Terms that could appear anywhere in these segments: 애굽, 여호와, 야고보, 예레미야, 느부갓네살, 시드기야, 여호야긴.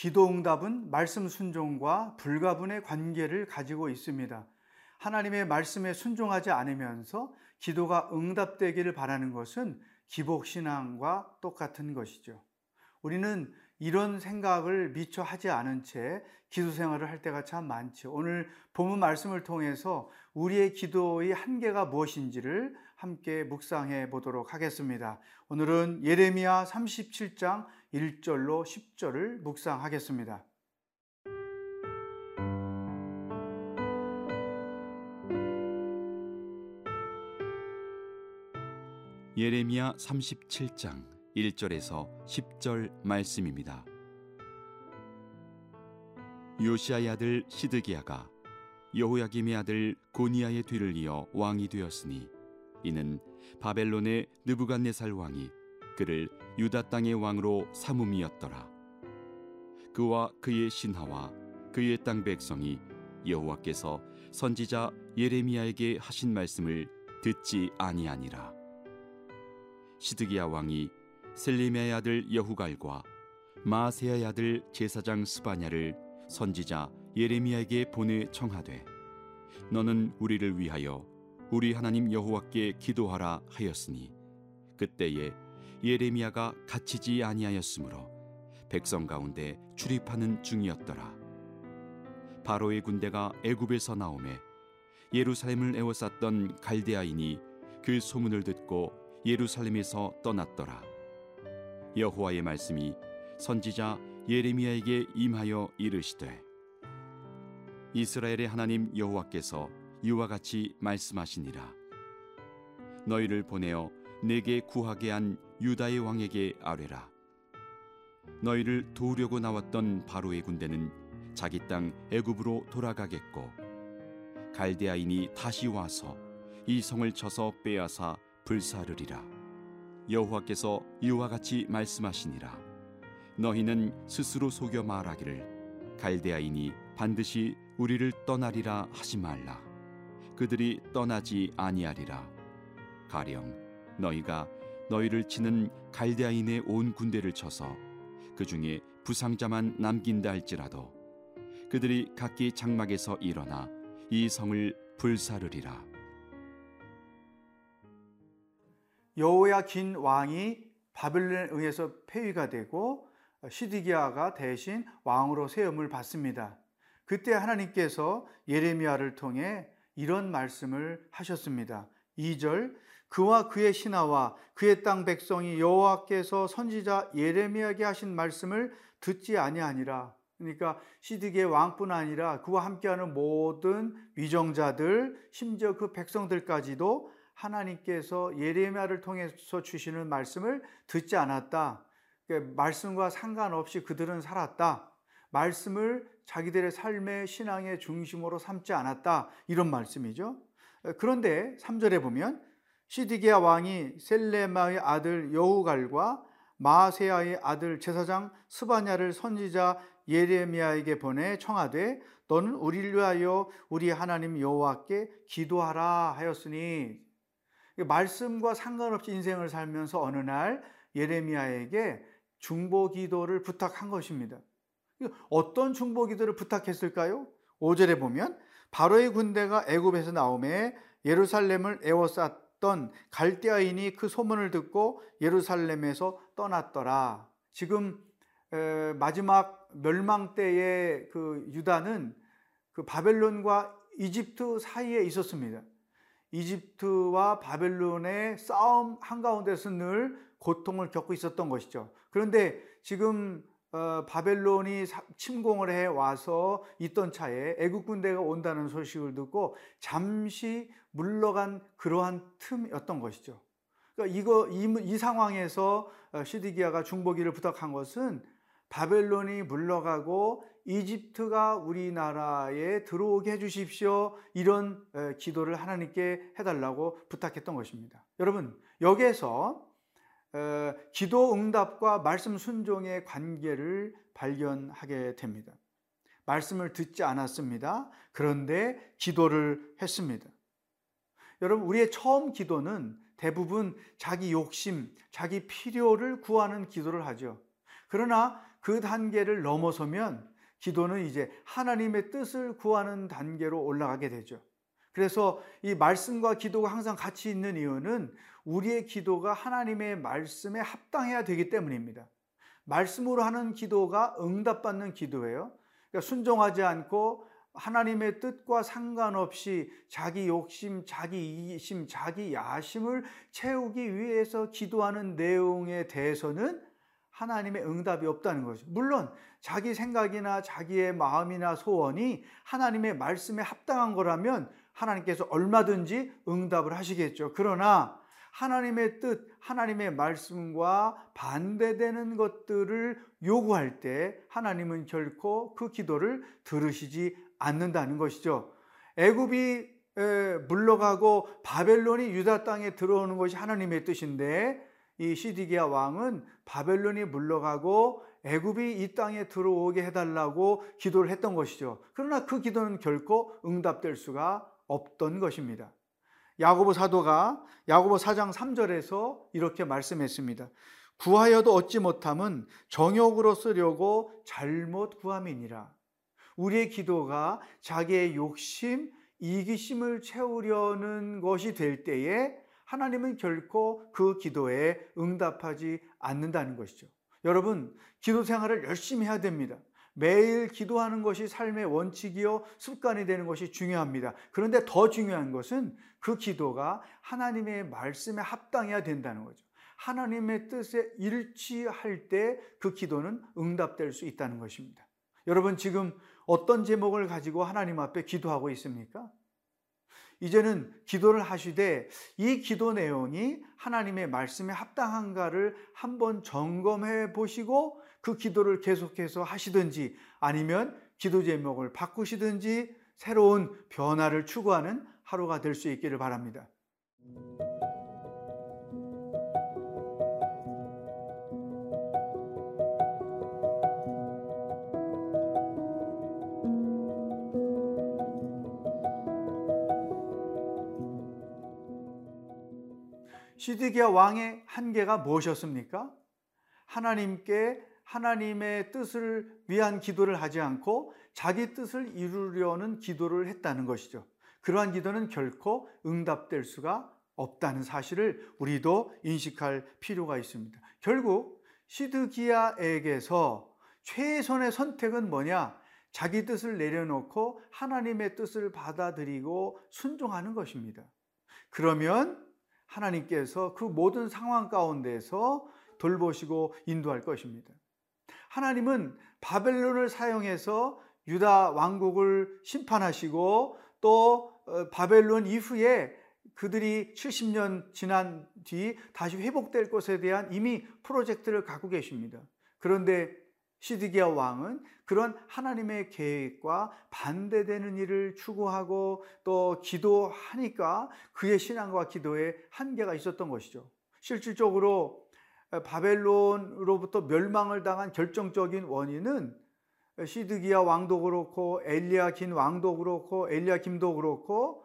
기도 응답은 말씀 순종과 불가분의 관계를 가지고 있습니다. 하나님의 말씀에 순종하지 않으면서 기도가 응답되기를 바라는 것은 기복신앙과 똑같은 것이죠. 우리는 이런 생각을 미처 하지 않은 채 기도 생활을 할 때가 참 많죠. 오늘 본문 말씀을 통해서 우리의 기도의 한계가 무엇인지를 함께 묵상해 보도록 하겠습니다. 오늘은 예레미야 37장 1절로 10절을 묵상하겠습니다. 예레미야 37장 1절에서 10절 말씀입니다. 요시아의 아들 시드기야가 여호야김의 아들 고니아의 뒤를 이어 왕이 되었으니 이는 바벨론의 느부갓네살 왕이 그를 유다 땅의 왕으로 삼음이었더라. 그와 그의 신하와 그의 땅 백성이 여호와께서 선지자 예레미야에게 하신 말씀을 듣지 아니하니라. 시드기야 왕이 셀레미야의 아들 여후갈과 마아세야의 아들 제사장 스바냐를 선지자 예레미야에게 보내 청하되 너는 우리를 위하여 우리 하나님 여호와께 기도하라 하였으니 그때에 예레미야가 갇히지 아니하였으므로 백성 가운데 출입하는 중이었더라. 바로의 군대가 애굽에서 나오매 예루살렘을 에워쌌던 갈대아인이 그 소문을 듣고 예루살렘에서 떠났더라. 여호와의 말씀이 선지자 예레미야에게 임하여 이르시되 이스라엘의 하나님 여호와께서 이와 같이 말씀하시니라. 너희를 보내어 내게 구하게 한 유다의 왕에게 아뢰라. 너희를 도우려고 나왔던 바로의 군대는 자기 땅 애굽으로 돌아가겠고 갈대아인이 다시 와서 이 성을 쳐서 빼앗아 불사르리라. 여호와께서 이와 같이 말씀하시니라. 너희는 스스로 속여 말하기를 갈대아인이 반드시 우리를 떠나리라 하지 말라. 그들이 떠나지 아니하리라. 가령 너희가 너희를 치는 갈대아인의 온 군대를 쳐서 그 중에 부상자만 남긴다 할지라도 그들이 각기 장막에서 일어나 이 성을 불사르리라. 여호야긴 왕이 바벨론에 의해서 폐위가 되고 시드기야가 대신 왕으로 세움을 받습니다. 그때 하나님께서 예레미야를 통해 이런 말씀을 하셨습니다. 2절, 그와 그의 신하와 그의 땅 백성이 여호와께서 선지자 예레미야에게 하신 말씀을 듣지 아니하니라. 그러니까 시드기야 왕뿐 아니라 그와 함께하는 모든 위정자들, 심지어 그 백성들까지도 하나님께서 예레미야를 통해서 주시는 말씀을 듣지 않았다. 그러니까 말씀과 상관없이 그들은 살았다. 말씀을 자기들의 삶의 신앙의 중심으로 삼지 않았다. 이런 말씀이죠. 그런데 3절에 보면 시드기야 왕이 셀레마의 아들 여우갈과 마아세야의 아들 제사장 스바냐를 선지자 예레미야에게 보내 청하되 너는 우리를 위하여 우리 하나님 여호와께 기도하라 하였으니 말씀과 상관없이 인생을 살면서 어느 날 예레미야에게 중보기도를 부탁한 것입니다. 어떤 중보기도를 부탁했을까요? 5절에 보면 바로의 군대가 애굽에서 나오매 예루살렘을 에워쌌던 갈대아인이 그 소문을 듣고 예루살렘에서 떠났더라. 지금 마지막 멸망 때의 그 유다는 그 바벨론과 이집트 사이에 있었습니다. 이집트와 바벨론의 싸움 한가운데서 늘 고통을 겪고 있었던 것이죠. 그런데 지금 바벨론이 침공을 해와서 있던 차에 애굽 군대가 온다는 소식을 듣고 잠시 물러간 그러한 틈이었던 것이죠. 그러니까 이 상황에서 시드기야가 중보기를 부탁한 것은 바벨론이 물러가고 이집트가 우리나라에 들어오게 해주십시오. 이런 기도를 하나님께 해달라고 부탁했던 것입니다. 여러분, 여기에서 기도 응답과 말씀 순종의 관계를 발견하게 됩니다. 말씀을 듣지 않았습니다. 그런데 기도를 했습니다. 여러분, 우리의 처음 기도는 대부분 자기 욕심, 자기 필요를 구하는 기도를 하죠. 그러나 그 단계를 넘어서면 기도는 이제 하나님의 뜻을 구하는 단계로 올라가게 되죠. 그래서 이 말씀과 기도가 항상 같이 있는 이유는 우리의 기도가 하나님의 말씀에 합당해야 되기 때문입니다. 말씀으로 하는 기도가 응답받는 기도예요. 그러니까 순종하지 않고 하나님의 뜻과 상관없이 자기 욕심, 자기 이심, 자기 야심을 채우기 위해서 기도하는 내용에 대해서는 하나님의 응답이 없다는 거죠. 물론 자기 생각이나 자기의 마음이나 소원이 하나님의 말씀에 합당한 거라면 하나님께서 얼마든지 응답을 하시겠죠. 그러나 하나님의 뜻, 하나님의 말씀과 반대되는 것들을 요구할 때 하나님은 결코 그 기도를 들으시지 않는다는 것이죠. 애굽이 물러가고 바벨론이 유다 땅에 들어오는 것이 하나님의 뜻인데 이 시드기야 왕은 바벨론이 물러가고 애굽이 이 땅에 들어오게 해달라고 기도를 했던 것이죠. 그러나 그 기도는 결코 응답될 수가 없던 것입니다. 야고보 사도가 야고보 4장 3절에서 이렇게 말씀했습니다. 구하여도 얻지 못함은 정욕으로 쓰려고 잘못 구함이니라. 우리의 기도가 자기의 욕심, 이기심을 채우려는 것이 될 때에 하나님은 결코 그 기도에 응답하지 않는다는 것이죠. 여러분, 기도 생활을 열심히 해야 됩니다. 매일 기도하는 것이 삶의 원칙이요 습관이 되는 것이 중요합니다. 그런데 더 중요한 것은 그 기도가 하나님의 말씀에 합당해야 된다는 거죠. 하나님의 뜻에 일치할 때 그 기도는 응답될 수 있다는 것입니다. 여러분, 지금 어떤 제목을 가지고 하나님 앞에 기도하고 있습니까? 이제는 기도를 하시되 이 기도 내용이 하나님의 말씀에 합당한가를 한번 점검해 보시고 그 기도를 계속해서 하시든지 아니면 기도 제목을 바꾸시든지 새로운 변화를 추구하는 하루가 될 수 있기를 바랍니다. 시드기야 왕의 한계가 무엇이었습니까? 하나님께 하나님의 뜻을 위한 기도를 하지 않고 자기 뜻을 이루려는 기도를 했다는 것이죠. 그러한 기도는 결코 응답될 수가 없다는 사실을 우리도 인식할 필요가 있습니다. 결국 시드기야에게서 최선의 선택은 뭐냐? 자기 뜻을 내려놓고 하나님의 뜻을 받아들이고 순종하는 것입니다. 그러면 하나님께서 그 모든 상황 가운데서 돌보시고 인도할 것입니다. 하나님은 바벨론을 사용해서 유다 왕국을 심판하시고 또 바벨론 이후에 그들이 70년 지난 뒤 다시 회복될 것에 대한 이미 프로젝트를 갖고 계십니다. 그런데 시드기야 왕은 그런 하나님의 계획과 반대되는 일을 추구하고 또 기도하니까 그의 신앙과 기도에 한계가 있었던 것이죠. 실질적으로 바벨론으로부터 멸망을 당한 결정적인 원인은 시드기야 왕도 그렇고 엘리야긴 왕도 그렇고 엘리야김도 그렇고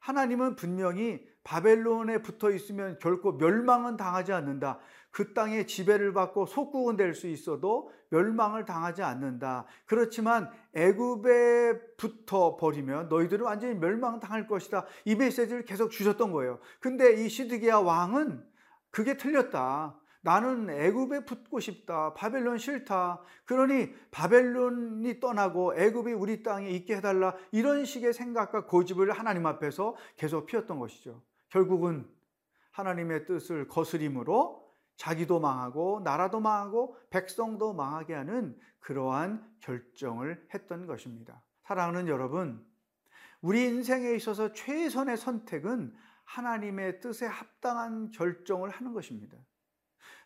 하나님은 분명히 바벨론에 붙어 있으면 결코 멸망은 당하지 않는다. 그 땅에 지배를 받고 속국은 될 수 있어도 멸망을 당하지 않는다. 그렇지만 애굽에 붙어 버리면 너희들은 완전히 멸망당할 것이다. 이 메시지를 계속 주셨던 거예요. 근데 이 시드기야 왕은 그게 틀렸다. 나는 애굽에 붙고 싶다. 바벨론 싫다. 그러니 바벨론이 떠나고 애굽이 우리 땅에 있게 해달라. 이런 식의 생각과 고집을 하나님 앞에서 계속 피웠던 것이죠. 결국은 하나님의 뜻을 거스림으로 자기도 망하고 나라도 망하고 백성도 망하게 하는 그러한 결정을 했던 것입니다. 사랑하는 여러분, 우리 인생에 있어서 최선의 선택은 하나님의 뜻에 합당한 결정을 하는 것입니다.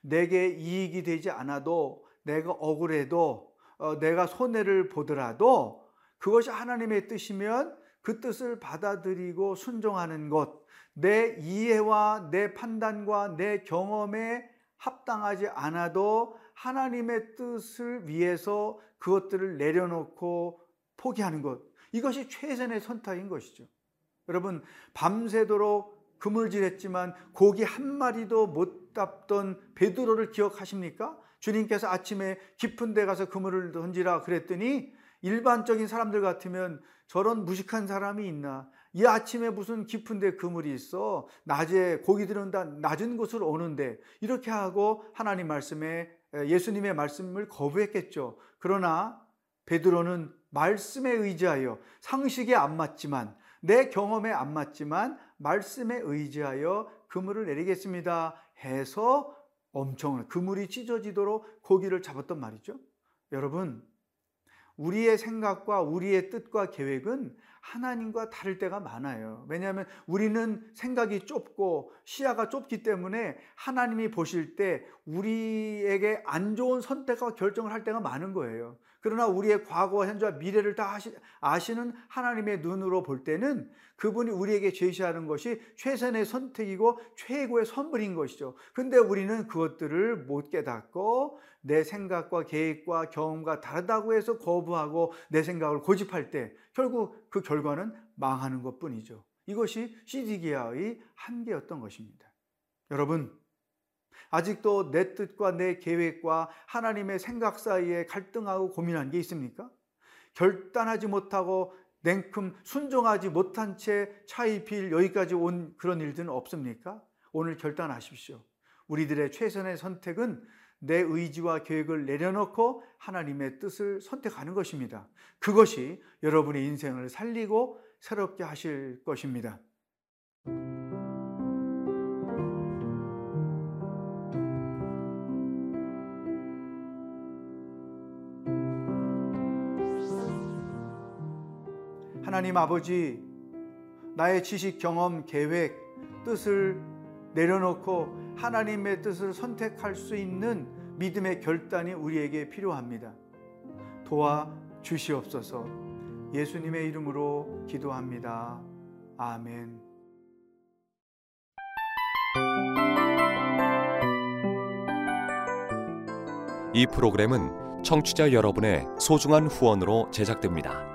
내게 이익이 되지 않아도 내가 억울해도 내가 손해를 보더라도 그것이 하나님의 뜻이면 그 뜻을 받아들이고 순종하는 것, 내 이해와 내 판단과 내 경험에 합당하지 않아도 하나님의 뜻을 위해서 그것들을 내려놓고 포기하는 것, 이것이 최선의 선택인 것이죠. 여러분, 밤새도록 그물질했지만 고기 한 마리도 못 잡던 베드로를 기억하십니까? 주님께서 아침에 깊은 데 가서 그물을 던지라 그랬더니 일반적인 사람들 같으면 저런 무식한 사람이 있나? 이 아침에 무슨 깊은 데 그물이 있어? 낮에 고기들은 다 낮은 곳을 오는데, 이렇게 하고 하나님 말씀에, 예수님의 말씀을 거부했겠죠. 그러나 베드로는 말씀에 의지하여, 상식에 안 맞지만, 내 경험에 안 맞지만 말씀에 의지하여 그물을 내리겠습니다 해서 엄청난 그물이 찢어지도록 고기를 잡았단 말이죠. 여러분, 우리의 생각과 우리의 뜻과 계획은 하나님과 다를 때가 많아요. 왜냐하면 우리는 생각이 좁고 시야가 좁기 때문에 하나님이 보실 때 우리에게 안 좋은 선택과 결정을 할 때가 많은 거예요. 그러나 우리의 과거와 현재와 미래를 다 아시는 하나님의 눈으로 볼 때는 그분이 우리에게 제시하는 것이 최선의 선택이고 최고의 선물인 것이죠. 근데 우리는 그것들을 못 깨닫고 내 생각과 계획과 경험과 다르다고 해서 거부하고 내 생각을 고집할 때 결국 그 결과는 망하는 것뿐이죠. 이것이 시드기야의 한계였던 것입니다. 여러분, 아직도 내 뜻과 내 계획과 하나님의 생각 사이에 갈등하고 고민한 게 있습니까? 결단하지 못하고 냉큼 순종하지 못한 채 차에 비일 여기까지 온 그런 일들은 없습니까? 오늘 결단하십시오. 우리들의 최선의 선택은 내 의지와 계획을 내려놓고 하나님의 뜻을 선택하는 것입니다. 그것이 여러분의 인생을 살리고 새롭게 하실 것입니다. 하나님 아버지, 나의 지식, 경험, 계획, 뜻을 내려놓고 하나님의 뜻을 선택할 수 있는 믿음의 결단이 우리에게 필요합니다. 도와주시옵소서. 예수님의 이름으로 기도합니다. 아멘. 이 프로그램은 청취자 여러분의 소중한 후원으로 제작됩니다.